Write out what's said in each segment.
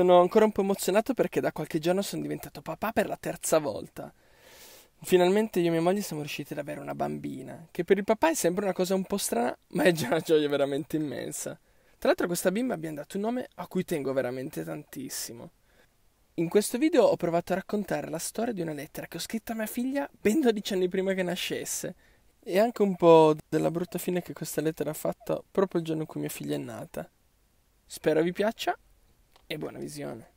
sono ancora un po' emozionato perché da qualche giorno sono diventato papà per la terza volta. Finalmente io e mia moglie siamo riusciti ad avere una bambina, che per il papà è sempre una cosa un po' strana, ma è già una gioia veramente immensa. Tra l'altro a questa bimba abbiamo dato un nome a cui tengo veramente tantissimo. In questo video ho provato a raccontare la storia di una lettera che ho scritto a mia figlia ben 12 anni prima che nascesse, e anche un po' della brutta fine che questa lettera ha fatto proprio il giorno in cui mia figlia è nata. Spero vi piaccia e buona visione.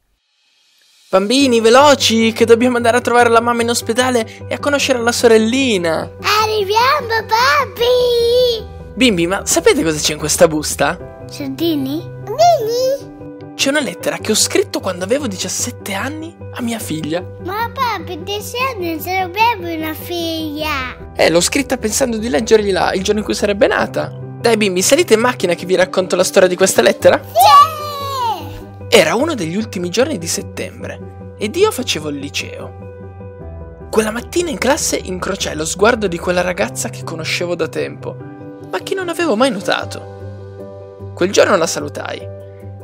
Bambini, veloci, che dobbiamo andare a trovare la mamma in ospedale e a conoscere la sorellina. Arriviamo, papi! Bimbi, ma sapete cosa c'è in questa busta? Soldini? Bimbi? C'è una lettera che ho scritto quando avevo 17 anni a mia figlia. Ma papi, 10 anni se non avevi una figlia. L'ho scritta pensando di leggergliela il giorno in cui sarebbe nata. Dai bimbi, salite in macchina che vi racconto la storia di questa lettera? Sì! Era uno degli ultimi giorni di settembre ed io facevo il liceo. Quella mattina in classe incrociai lo sguardo di quella ragazza che conoscevo da tempo, ma che non avevo mai notato. Quel giorno la salutai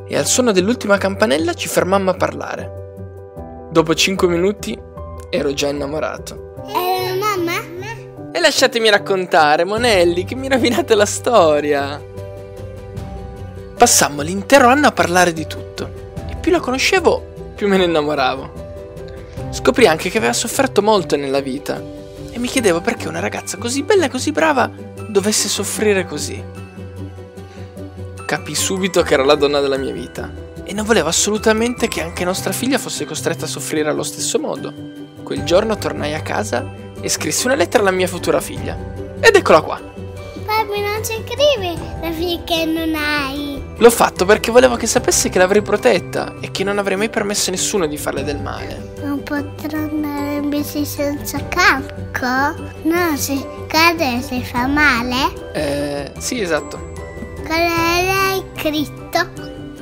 e al suono dell'ultima campanella ci fermammo a parlare. Dopo 5 minuti ero già innamorato. Era la mamma? E lasciatemi raccontare, Monelli, che mi rovinate la storia! Passammo l'intero anno a parlare di tutto e più la conoscevo più me ne innamoravo. Scoprì anche che aveva sofferto molto nella vita e mi chiedevo perché una ragazza così bella e così brava dovesse soffrire così. Capii subito che era la donna della mia vita e non volevo assolutamente che anche nostra figlia fosse costretta a soffrire allo stesso modo. Quel giorno tornai a casa e scrissi una lettera alla mia futura figlia ed eccola qua. Papi, non ci scrivi la figlia che non hai. L'ho fatto perché volevo che sapesse che l'avrei protetta e che non avrei mai permesso a nessuno di farle del male. Non potrò andare in bici senza casco? No, se cade si fa male? Sì, esatto. Cosa hai scritto?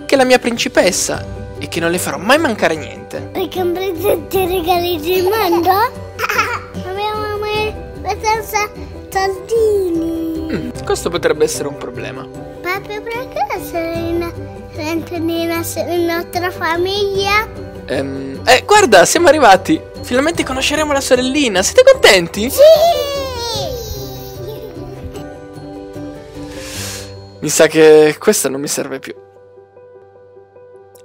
Che è la mia principessa e che non le farò mai mancare niente. Perché un presente regali del mondo? Abbiamo mai abbastanza soldini. Questo potrebbe essere un problema. Papà, perché la sorellina entra nella nostra famiglia? Guarda, siamo arrivati. Finalmente conosceremo la sorellina. Siete contenti? Sì! Mi sa che questa non mi serve più.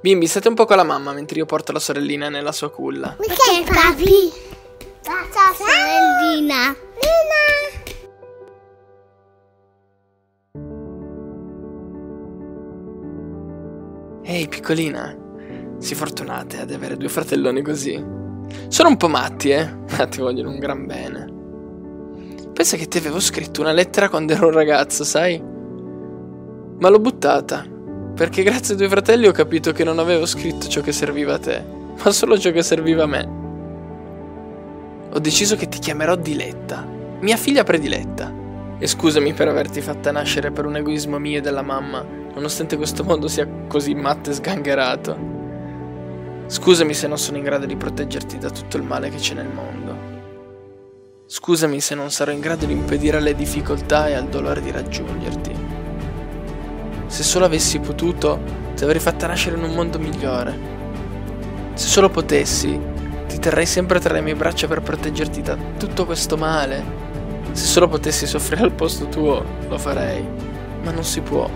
Bimbi, state un po' con la mamma mentre io porto la sorellina nella sua culla. Perché, papi? La sorellina. Ehi, piccolina, sii fortunate ad avere 2 fratelloni così. Sono un po' matti, ma ti vogliono un gran bene. Pensa che ti avevo scritto una lettera quando ero un ragazzo, sai? Ma l'ho buttata, perché grazie ai 2 fratelli ho capito che non avevo scritto ciò che serviva a te, ma solo ciò che serviva a me. Ho deciso che ti chiamerò Diletta, mia figlia prediletta. E scusami per averti fatta nascere per un egoismo mio e della mamma, nonostante questo mondo sia così matto e sgangherato. Scusami se non sono in grado di proteggerti da tutto il male che c'è nel mondo. Scusami se non sarò in grado di impedire alle difficoltà e al dolore di raggiungerti. Se solo avessi potuto, ti avrei fatta nascere in un mondo migliore. Se solo potessi, ti terrei sempre tra le mie braccia per proteggerti da tutto questo male. Se solo potessi soffrire al posto tuo, lo farei, ma non si può.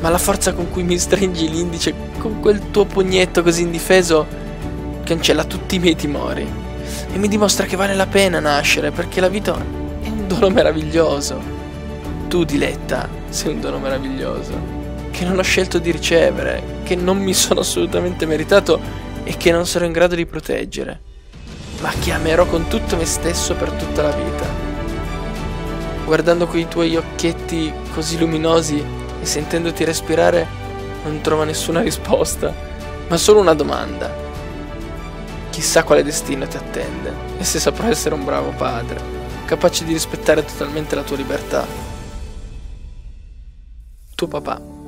Ma la forza con cui mi stringi l'indice con quel tuo pugnetto così indifeso cancella tutti i miei timori e mi dimostra che vale la pena nascere, perché la vita è un dono meraviglioso. Tu, Diletta, sei un dono meraviglioso che non ho scelto di ricevere, che non mi sono assolutamente meritato e che non sarò in grado di proteggere, ma che amerò con tutto me stesso per tutta la vita. Guardando quei tuoi occhietti così luminosi e sentendoti respirare non trovo nessuna risposta, ma solo una domanda. Chissà quale destino ti attende e se saprò essere un bravo padre, capace di rispettare totalmente la tua libertà. Tuo papà.